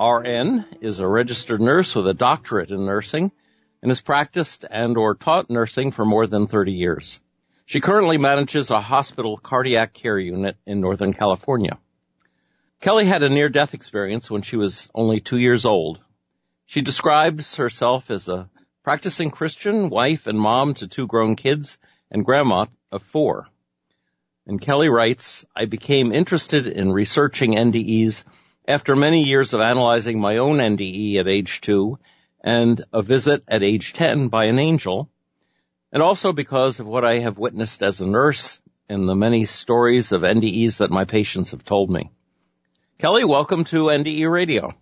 RN, is a registered nurse with a doctorate in nursing and has practiced and or taught nursing for more than 30 years. She currently manages a hospital cardiac care unit in Northern California. Kelly had a near-death experience when she was only 2 years old. She describes herself as a practicing Christian, wife and mom to two grown kids, and grandma of four. And Kelly writes, I became interested in researching NDEs after many years of analyzing my own NDE at age 2 and a visit at age 10 by an angel, and also because of what I have witnessed as a nurse and the many stories of NDEs that my patients have told me. Kelly, welcome to NDE Radio.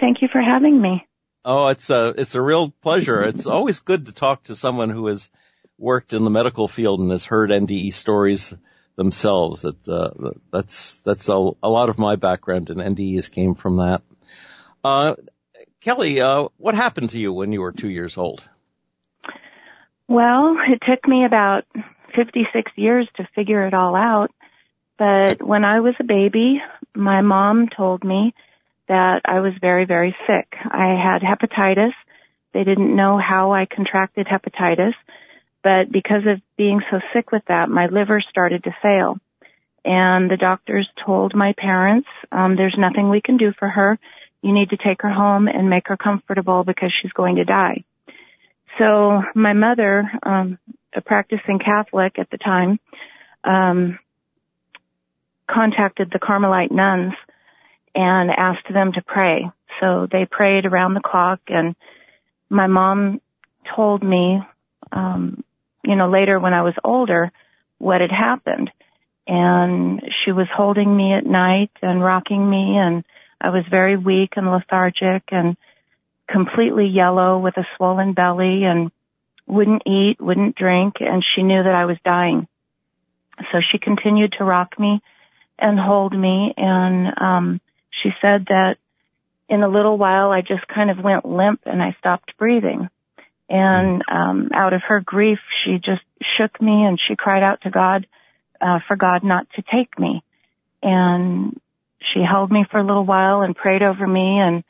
Thank you for having me. Oh, it's a real pleasure. It's always good to talk to someone who has worked in the medical field and has heard NDE stories themselves. That's a lot of my background, and NDEs came from that. Kelly, what happened to you when you were 2 years old? Well, it took me about 56 years to figure it all out. But when I was a baby, my mom told me that I was very, very sick. I had hepatitis. They didn't know how I contracted hepatitis. But because of being so sick with that, my liver started to fail. And the doctors told my parents, there's nothing we can do for her. You need to take her home and make her comfortable because she's going to die. So my mother, a practicing Catholic at the time, contacted the Carmelite nuns and asked them to pray. So they prayed around the clock, and my mom told me, later when I was older, what had happened. And she was holding me at night and rocking me, and I was very weak and lethargic and completely yellow with a swollen belly and wouldn't eat, wouldn't drink, and she knew that I was dying. So she continued to rock me and hold me, and she said that in a little while I just kind of went limp and I stopped breathing. And out of her grief, she just shook me, and she cried out to God for God not to take me. And she held me for a little while and prayed over me. And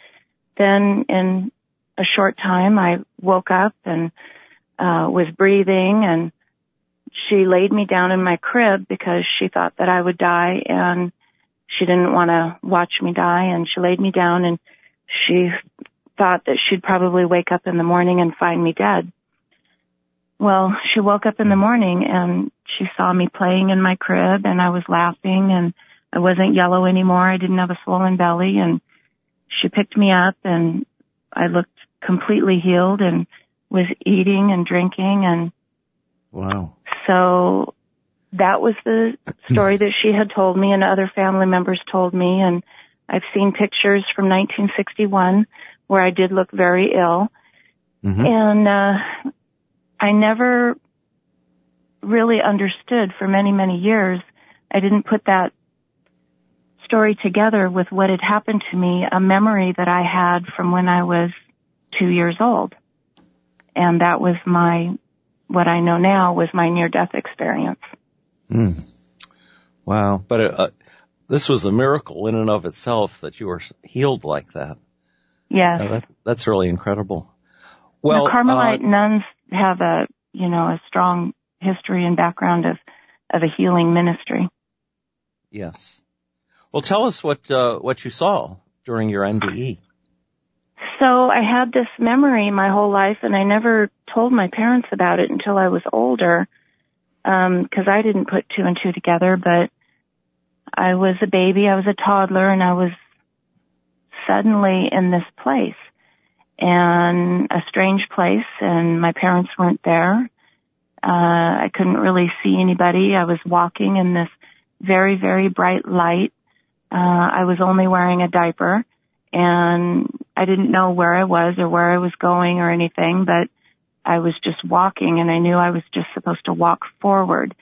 then in a short time, I woke up and was breathing, and she laid me down in my crib because she thought that I would die, and she didn't want to watch me die. And she laid me down, and she thought that she'd probably wake up in the morning and find me dead. Well, she woke up in the morning and she saw me playing in my crib, and I was laughing, and I wasn't yellow anymore. I didn't have a swollen belly, and she picked me up, and I looked completely healed and was eating and drinking. And wow. So that was the story that she had told me, and other family members told me, and I've seen pictures from 1961 where I did look very ill. Mm-hmm. And I never really understood for many, many years. I didn't put that story together with what had happened to me, a memory that I had from when I was 2 years old. And that was what I know now was my near-death experience. Mm. Wow. But this was a miracle in and of itself that you were healed like that. Yes. Now that's really incredible. Well, the Carmelite nuns have a strong history and background of a healing ministry. Yes. Well, tell us what you saw during your NDE. So I had this memory my whole life, and I never told my parents about it until I was older, because I didn't put two and two together, but I was a baby, I was a toddler, and I was suddenly in this place, and a strange place, and my parents weren't there. I couldn't really see anybody. I was walking in this very, very bright light. I was only wearing a diaper, and I didn't know where I was or where I was going or anything, but I was just walking, and I knew I was just supposed to walk forward.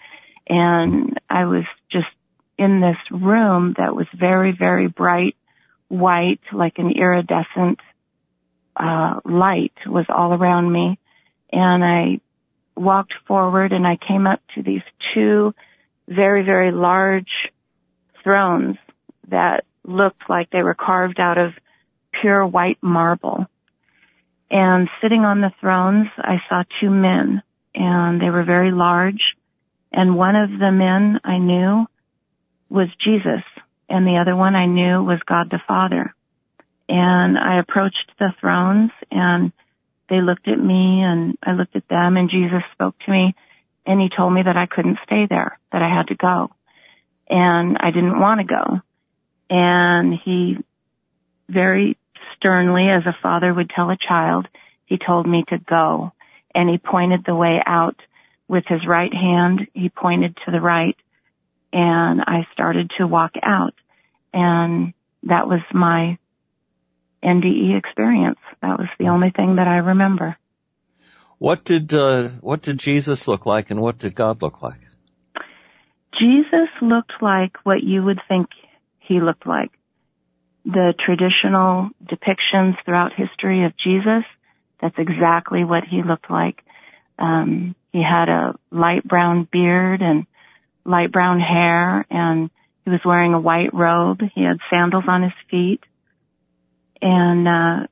And I was just in this room that was very, very bright white, like an iridescent light was all around me. And I walked forward, and I came up to these two very, very large thrones that looked like they were carved out of pure white marble. And sitting on the thrones, I saw two men, and they were very large. And one of the men I knew was Jesus, and the other one I knew was God the Father. And I approached the thrones, and they looked at me, and I looked at them, and Jesus spoke to me, and he told me that I couldn't stay there, that I had to go. And I didn't want to go. And he very sternly, as a father would tell a child, he told me to go. And he pointed the way out with his right hand. He pointed to the right, and I started to walk out. And that was my NDE experience. That was the only thing that I remember. What did Jesus look like, and what did God look like? Jesus looked like what you would think he looked like. The traditional depictions throughout history of Jesus, that's exactly what he looked like. He had a light brown beard and light brown hair, and he was wearing a white robe. He had sandals on his feet. And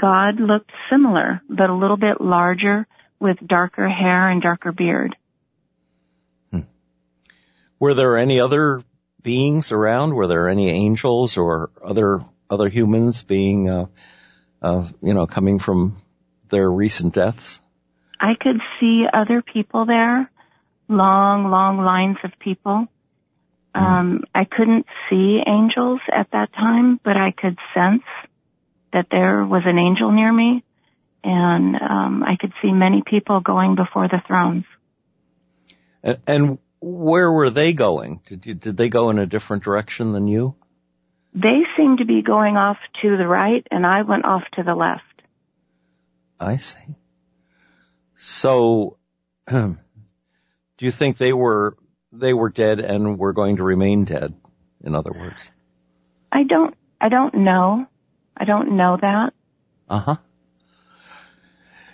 God looked similar, but a little bit larger, with darker hair and darker beard. Were there any other beings around? Were there any angels or other humans being, coming from their recent deaths? I could see other people there, long, long lines of people. I couldn't see angels at that time, but I could sense that there was an angel near me, and I could see many people going before the thrones. And where were they going? Did they go in a different direction than you? They seemed to be going off to the right, and I went off to the left. I see. So, do you think they were dead and were going to remain dead, in other words? I don't know. I don't know that. Uh-huh.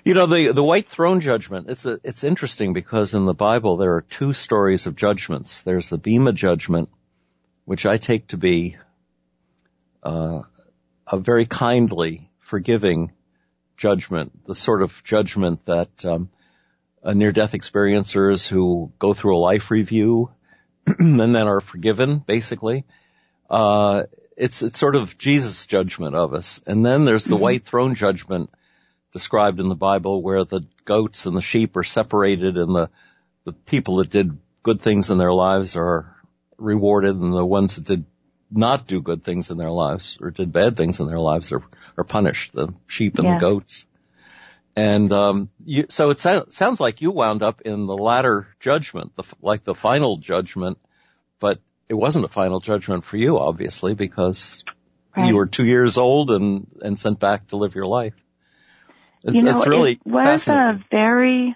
You know, the white throne judgment, it's interesting because in the Bible there are two stories of judgments. There's the Bema judgment, which I take to be a very kindly, forgiving judgment, the sort of judgment that near-death experiencers who go through a life review and then are forgiven, basically. It's sort of Jesus' judgment of us. And then there's the white throne judgment described in the Bible, where the goats and the sheep are separated, and the people that did good things in their lives are rewarded, and the ones that did not do good things in their lives or did bad things in their lives are punished, the sheep and the goats. And so it sounds like you wound up in the latter judgment, like the final judgment, but it wasn't a final judgment for you, obviously, because you were 2 years old and sent back to live your life. It's really fascinating.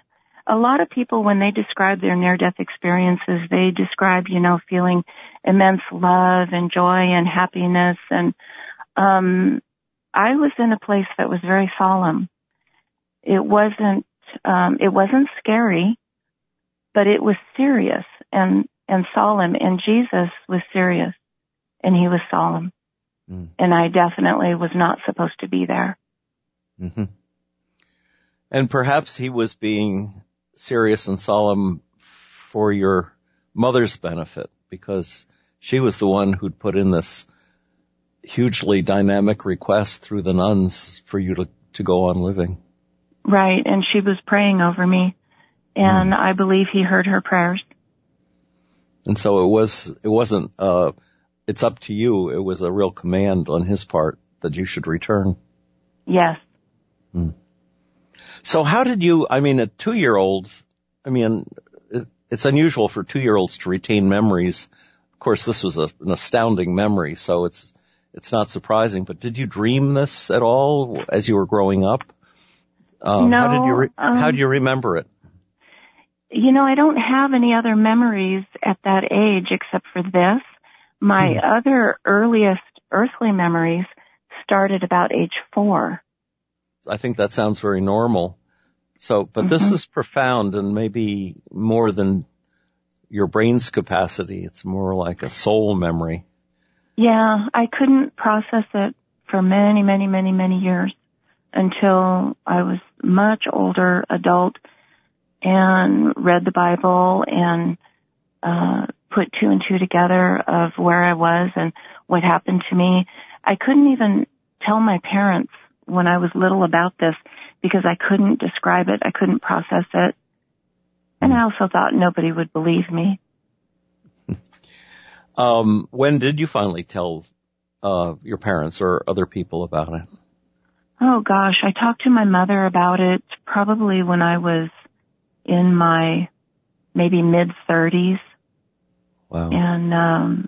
A lot of people, when they describe their near-death experiences, they describe, feeling immense love and joy and happiness. And I was in a place that was very solemn. It wasn't scary, but it was serious and solemn. And Jesus was serious, and he was solemn. And I definitely was not supposed to be there. Mm-hmm. And perhaps he was being serious and solemn for your mother's benefit, because she was the one who'd put in this hugely dynamic request through the nuns for you to go on living. Right, and she was praying over me, and I believe he heard her prayers. And so it wasn't it's up to you, it was a real command on his part that you should return. Yes. Mm. So how did you, a 2-year-old, it's unusual for 2-year-olds to retain memories. Of course, this was an astounding memory, so it's it's not surprising. But did you dream this at all as you were growing up? No. How do you remember it? You know, I don't have any other memories at that age except for this. My other earliest earthly memories started about age 4. I think that sounds very normal. So, but this is profound, and maybe more than your brain's capacity. It's more like a soul memory. Yeah, I couldn't process it for many, many, many, many years until I was much older, adult, and read the Bible and put 2 and 2 together of where I was and what happened to me. I couldn't even tell my parents when I was little about this because I couldn't describe it. I couldn't process it. And I also thought nobody would believe me. When did you finally tell your parents or other people about it? Oh, gosh. I talked to my mother about it probably when I was in my maybe mid-30s. Wow. And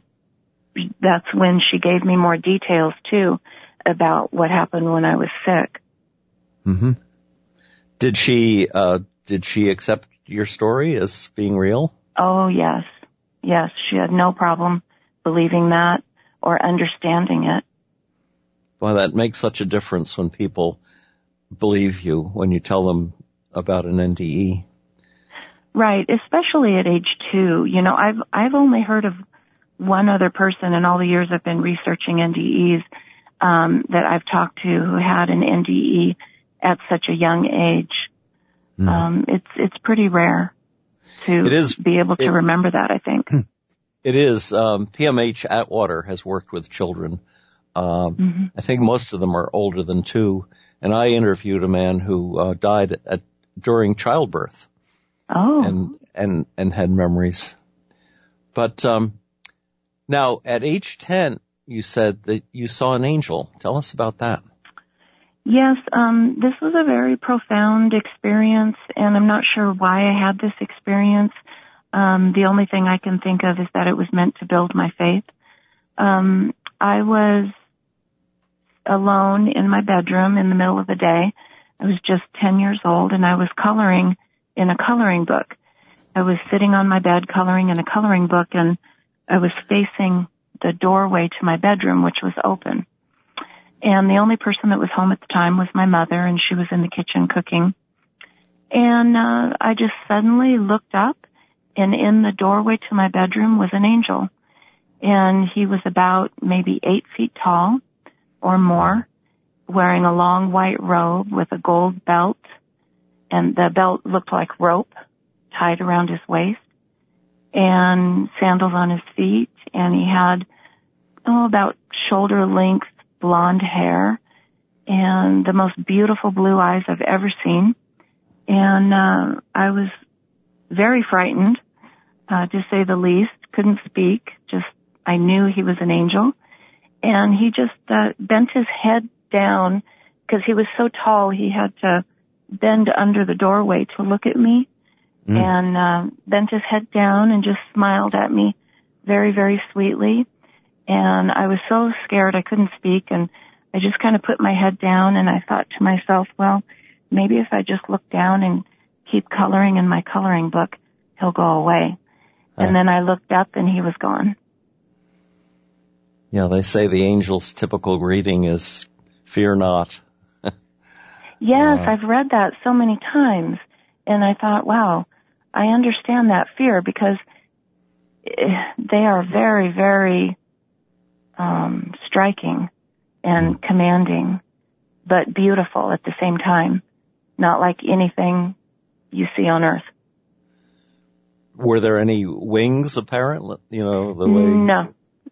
that's when she gave me more details, too, about what happened when I was sick. Mm-hmm. Did she accept your story as being real? Oh, yes. Yes, she had no problem believing that or understanding it. Well, that makes such a difference when people believe you, when you tell them about an NDE. Right, especially at age 2. You know, I've only heard of one other person in all the years I've been researching NDEs that I've talked to who had an NDE at such a young age. It's pretty rare to be able to remember that, I think. It is. PMH Atwater has worked with children. I think most of them are older than 2. And I interviewed a man who died during childbirth. Oh. And had memories. But now, at age 10, you said that you saw an angel. Tell us about that. Yes, this was a very profound experience, and I'm not sure why I had this experience. The only thing I can think of is that it was meant to build my faith. I was alone in my bedroom in the middle of the day. I was just 10 years old, and I was coloring in a coloring book. I was sitting on my bed coloring in a coloring book, and I was facing the doorway to my bedroom, which was open. And the only person that was home at the time was my mother, and she was in the kitchen cooking. And I just suddenly looked up, and in the doorway to my bedroom was an angel. And he was about maybe 8 feet tall or more, wearing a long white robe with a gold belt. And the belt looked like rope tied around his waist, and sandals on his feet. And he had, about shoulder-length blonde hair and the most beautiful blue eyes I've ever seen. And I was very frightened, to say the least. Couldn't speak. Just I knew he was an angel. And he just bent his head down because he was so tall he had to bend under the doorway to look at me. And bent his head down and just smiled at me very, very sweetly. And I was so scared I couldn't speak, and I just kind of put my head down, and I thought to myself, well, maybe if I just look down and keep coloring in my coloring book, he'll go away. And then I looked up, and he was gone. Yeah, they say the angel's typical greeting is, fear not. Yes, I've read that so many times, and I thought, wow, I understand that fear, because they are very, very... striking and commanding, but beautiful at the same time. Not like anything you see on Earth. Were there any wings apparent? You know,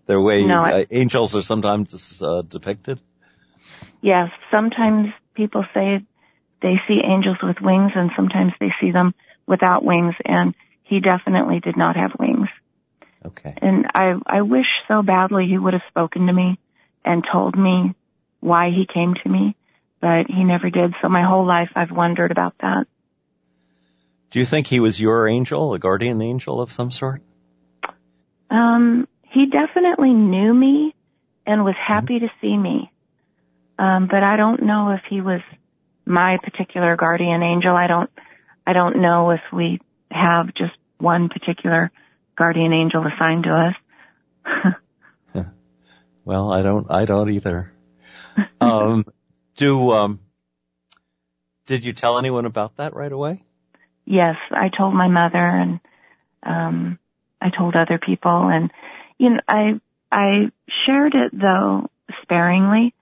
the way angels are sometimes depicted? Yes. Sometimes people say they see angels with wings, and sometimes they see them without wings, and he definitely did not have wings. Okay. And I wish so badly he would have spoken to me and told me why he came to me, but he never did. So my whole life I've wondered about that. Do you think he was your angel, a guardian angel of some sort? He definitely knew me and was happy to see me. But I don't know if he was my particular guardian angel. I don't know if we have just one particular guardian angel assigned to us. Well, I don't either. Did you tell anyone about that right away? Yes, I told my mother, and I told other people, and you know, I shared it though sparingly,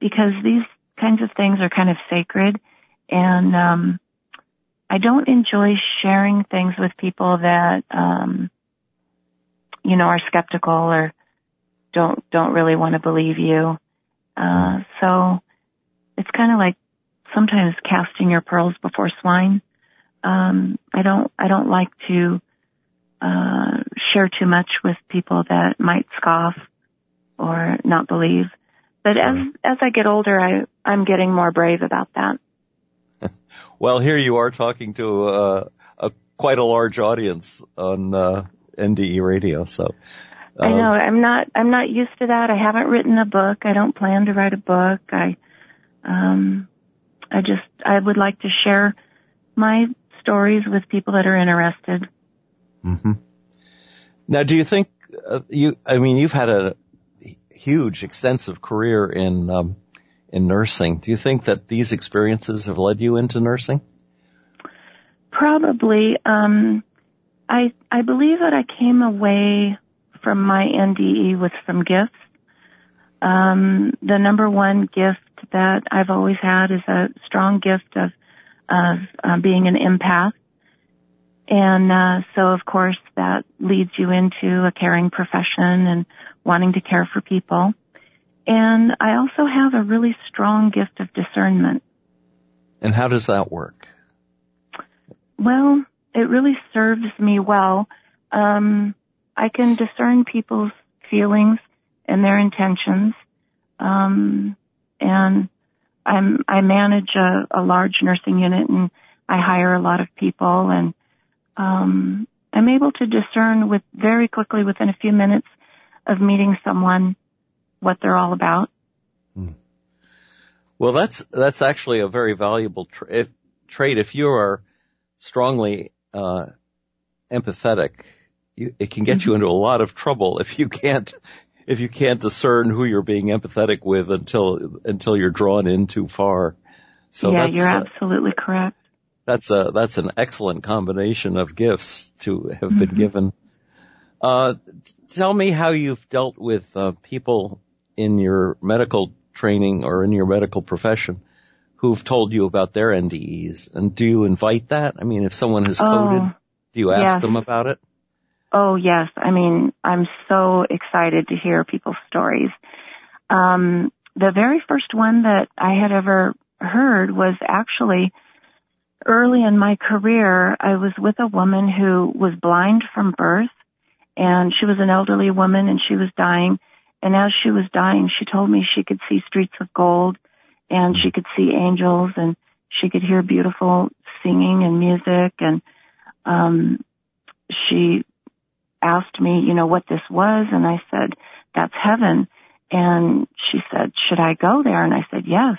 because these kinds of things are kind of sacred, and I don't enjoy sharing things with people that you know, are skeptical or don't really want to believe you. So it's kind of like sometimes casting your pearls before swine. I don't like to share too much with people that might scoff or not believe. But as I get older, I'm getting more brave about that. Well, here you are talking to a quite a large audience on NDE Radio. So I know I'm not used to that. I haven't written a book. I don't plan to write a book. I would like to share my stories with people that are interested. Mm-hmm. Now, do you think you've had a huge, extensive career in nursing. Do you think that these experiences have led you into nursing? Probably. I believe that I came away from my NDE with some gifts. The number one gift that I've always had is a strong gift of being an empath. And so, of course, that leads you into a caring profession and wanting to care for people. And I also have a really strong gift of discernment. And how does that work? Well, it really serves me well. I can discern people's feelings and their intentions. And I manage a large nursing unit, and I hire a lot of people, and I'm able to discern very quickly within a few minutes of meeting someone what they're all about. Well, that's actually a very valuable trait. If you are strongly empathetic, it can get you into a lot of trouble if you can't discern who you're being empathetic with until you're drawn in too far. So yeah, you're absolutely correct. That's an excellent combination of gifts to have been given. Tell me how you've dealt with people in your medical training or in your medical profession who've told you about their NDEs, and do you invite that? I mean, if someone has coded, do you ask them about it? Oh, yes. I mean, I'm so excited to hear people's stories. The very first one that I had ever heard was actually early in my career. I was with a woman who was blind from birth, and she was an elderly woman, and she was dying. And as she was dying, she told me she could see streets of gold, and she could see angels, and she could hear beautiful singing and music. And she asked me, you know, what this was, and I said, that's heaven. And she said, should I go there? And I said, yes.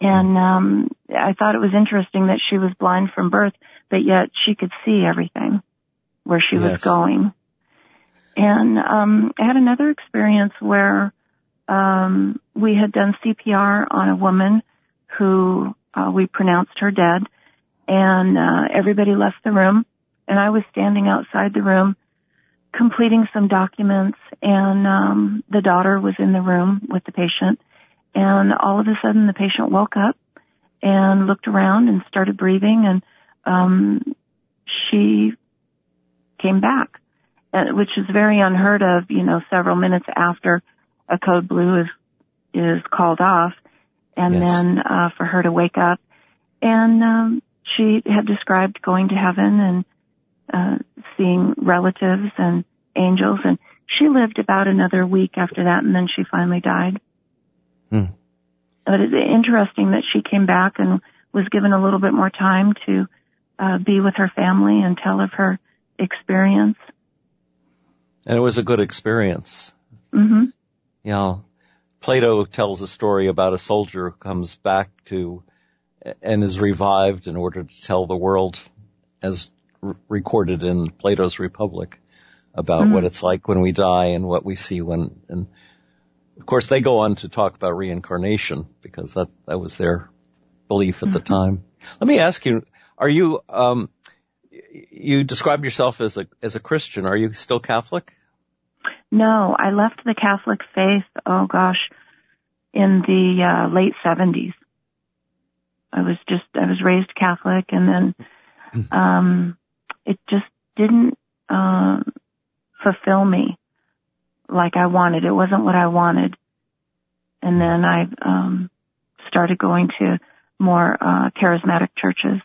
And I thought it was interesting that she was blind from birth, but yet she could see everything where she was going. And I had another experience where we had done CPR on a woman who we pronounced her dead, and everybody left the room, and I was standing outside the room completing some documents, and the daughter was in the room with the patient. And all of a sudden, the patient woke up and looked around and started breathing, and she came back, which is very unheard of, you know, several minutes after a code blue is called off, and then for her to wake up. And she had described going to heaven and seeing relatives and angels, and she lived about another week after that, and then she finally died. But it's interesting that she came back and was given a little bit more time to be with her family and tell of her experience. And it was a good experience. Yeah. Plato tells a story about a soldier who comes back to and is revived in order to tell the world, as recorded in Plato's Republic, about what it's like when we die and what we see when. And of course, they go on to talk about reincarnation because that was their belief at the time. Let me ask you: are you you described yourself as a Christian? Are you still Catholic? No, I left the Catholic faith. Oh gosh, in the late 70s. I was raised Catholic, and then it just didn't fulfill me like I wanted. It wasn't what I wanted. And then I started going to more charismatic churches.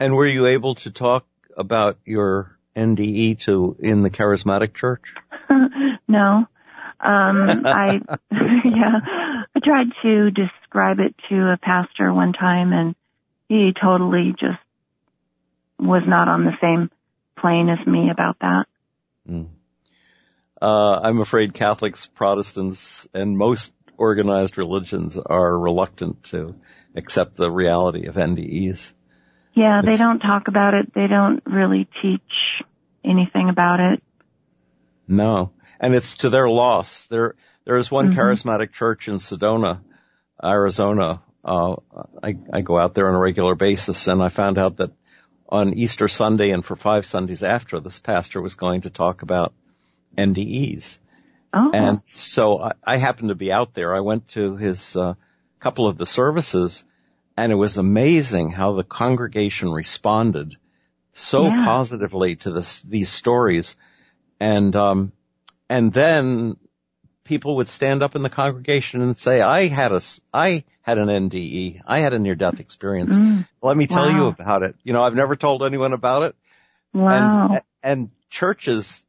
And were you able to talk about your NDE in the charismatic church? No. I tried to describe it to a pastor one time, and he totally just was not on the same plane as me about that. Mm. I'm afraid Catholics, Protestants, and most organized religions are reluctant to accept the reality of NDEs. Yeah, they don't talk about it. They don't really teach anything about it. No. And it's to their loss. There is one charismatic church in Sedona, Arizona. I go out there on a regular basis, and I found out that on Easter Sunday and for 5 Sundays after, this pastor was going to talk about NDEs. Oh. And so I happened to be out there. I went to his couple of the services, and it was amazing how the congregation responded so positively to these stories. And then people would stand up in the congregation and say, I had an NDE. I had a near-death experience. Let me tell you about it. You know, I've never told anyone about it. Wow. And churches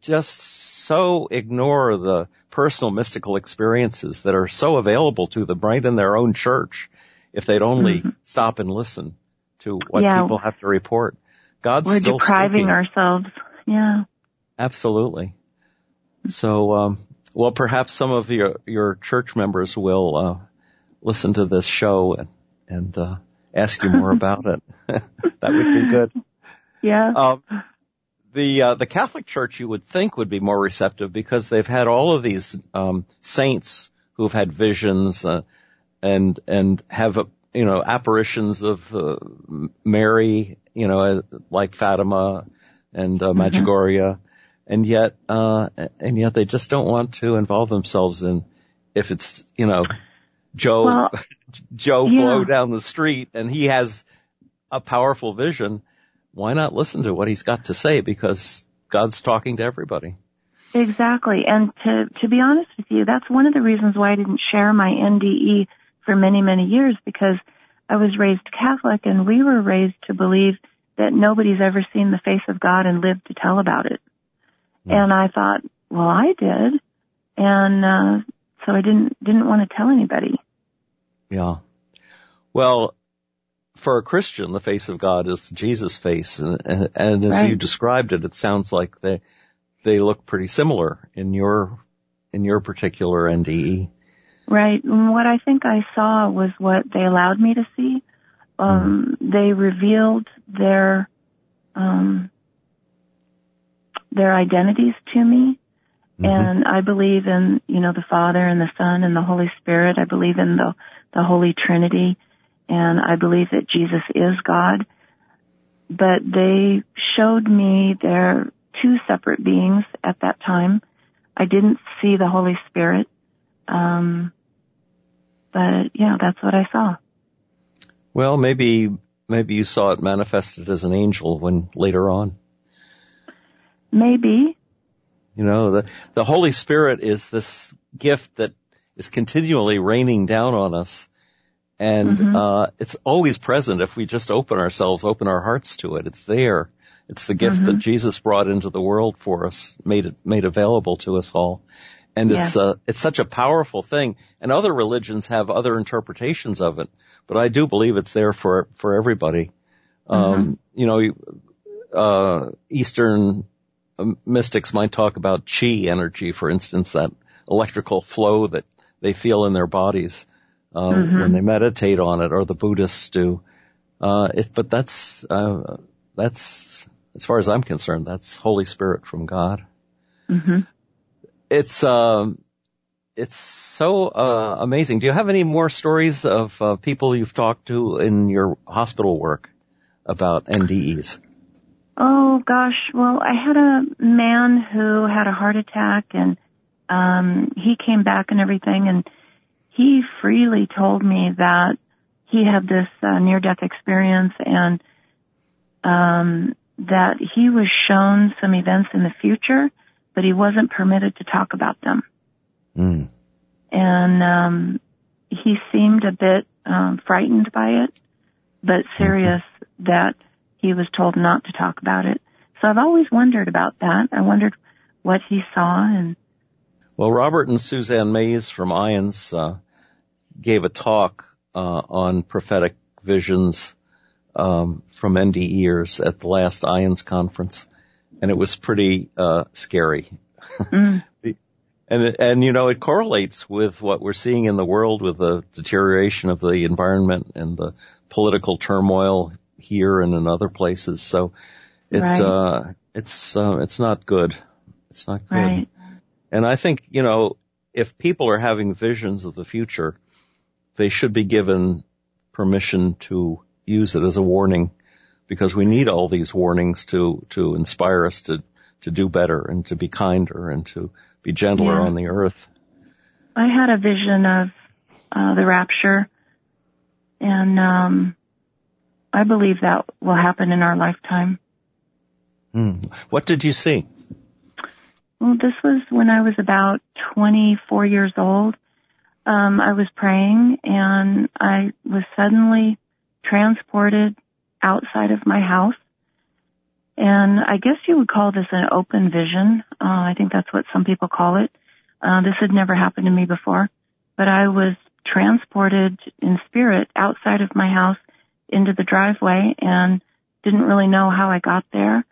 just so ignore the personal mystical experiences that are so available to them right in their own church if they'd only stop and listen to what people have to report. God's We're still depriving speaking. Ourselves. Yeah. Absolutely. So, well, perhaps some of your church members will listen to this show and ask you more about it. That would be good. Yeah. The Catholic Church, you would think, would be more receptive because they've had all of these saints who've had visions and have apparitions of Mary, like Fatima and Medjugorje. And yet they just don't want to involve themselves in if it's, Joe Blow down the street and he has a powerful vision. Why not listen to what he's got to say? Because God's talking to everybody. Exactly. And to be honest with you, that's one of the reasons why I didn't share my NDE for many, many years, because I was raised Catholic and we were raised to believe that nobody's ever seen the face of God and lived to tell about it. And I thought, well, I did, and so I didn't want to tell anybody. Yeah. Well, for a Christian, the face of God is Jesus' face, and as you described it, it sounds like they look pretty similar in your particular NDE. Right. And what I think I saw was what they allowed me to see. They revealed their identities to me, and I believe in, the Father and the Son and the Holy Spirit. I believe in the Holy Trinity, and I believe that Jesus is God. But they showed me their two separate beings at that time. I didn't see the Holy Spirit, but that's what I saw. Well, maybe you saw it manifested as an angel when later on. Maybe. The Holy Spirit is this gift that is continually raining down on us, and it's always present if we just open our hearts to it. It's there. It's the gift that Jesus brought into the world for us, made available to us all, and it's such a powerful thing. And other religions have other interpretations of it, but I do believe it's there for everybody. Eastern mystics might talk about chi energy, for instance, that electrical flow that they feel in their bodies when they meditate on it, or the Buddhists do. But that's as far as I'm concerned, that's Holy Spirit from God. Mm-hmm. It's so amazing. Do you have any more stories of people you've talked to in your hospital work about NDEs? Oh, gosh. Well, I had a man who had a heart attack, and he came back and everything, and he freely told me that he had this near-death experience, and that he was shown some events in the future, but he wasn't permitted to talk about them. Mm. And he seemed a bit frightened by it, but serious that he was told not to talk about it. So I've always wondered about that. I wondered what he saw. And well, Robert and Suzanne Mays from IONS gave a talk on prophetic visions from NDEers at the last IONS conference, and it was pretty scary. Mm. And you know, it correlates with what we're seeing in the world with the deterioration of the environment and the political turmoil here and in other places. So it's not good. It's not good. Right. And I think, you know, if people are having visions of the future, they should be given permission to use it as a warning, because we need all these warnings to inspire us to do better and to be kinder and to be gentler on the earth. I had a vision of the rapture, and I believe that will happen in our lifetime. Mm. What did you see? Well, this was when I was about 24 years old. I was praying, and I was suddenly transported outside of my house. And I guess you would call this an open vision. I think that's what some people call it. This had never happened to me before. But I was transported in spirit outside of my house into the driveway, and didn't really know how I got there,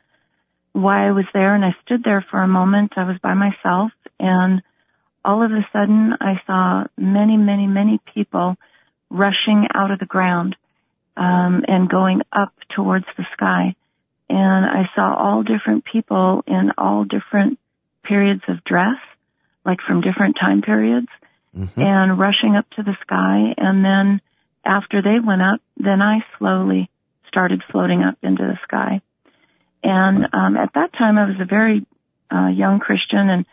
why I was there. And I stood there for a moment. I was by myself. And all of a sudden, I saw many, many, many people rushing out of the ground and going up towards the sky. And I saw all different people in all different periods of dress, like from different time periods, and rushing up to the sky. And then after they went up, then I slowly started floating up into the sky. And at that time, I was a very young Christian,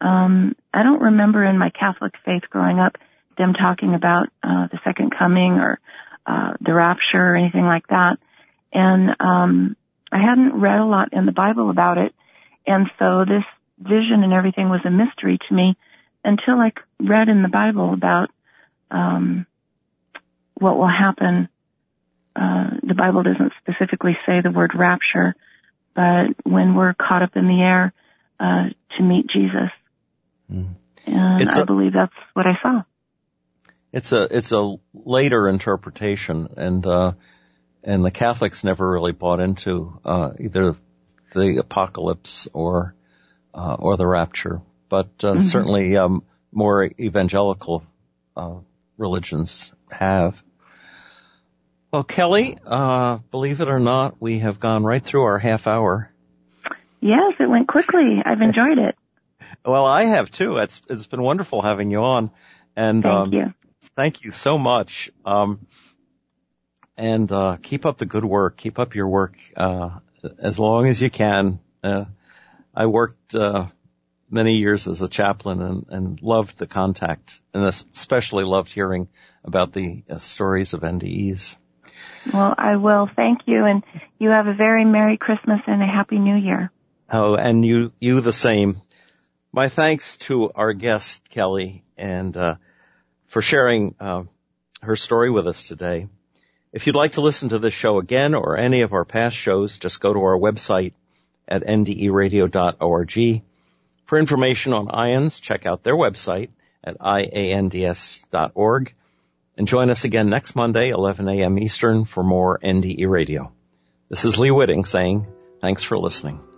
and I don't remember in my Catholic faith growing up them talking about the second coming or the rapture or anything like that. And I hadn't read a lot in the Bible about it, and so this vision and everything was a mystery to me until I read in the Bible about what will happen. The Bible doesn't specifically say the word rapture, but when we're caught up in the air to meet Jesus, and I believe that's what I saw. It's a later interpretation, and the Catholics never really bought into either the apocalypse or the rapture, but certainly more evangelical religions have. Well, Kelly, believe it or not, we have gone right through our half hour. Yes, it went quickly. I've enjoyed it. Well, I have too. It's been wonderful having you on, and thank you. Thank you so much. And keep up the good work. Keep up your work as long as you can. I worked many years as a chaplain and loved the contact, and especially loved hearing about the stories of NDEs. Well, I will. Thank you. And you have a very Merry Christmas and a Happy New Year. Oh, and you the same. My thanks to our guest, Kelly, and for sharing her story with us today. If you'd like to listen to this show again or any of our past shows, just go to our website at nderadio.org. For information on IONS, check out their website at ians.org. And join us again next Monday, 11 a.m. Eastern, for more NDE Radio. This is Lee Whitting saying thanks for listening.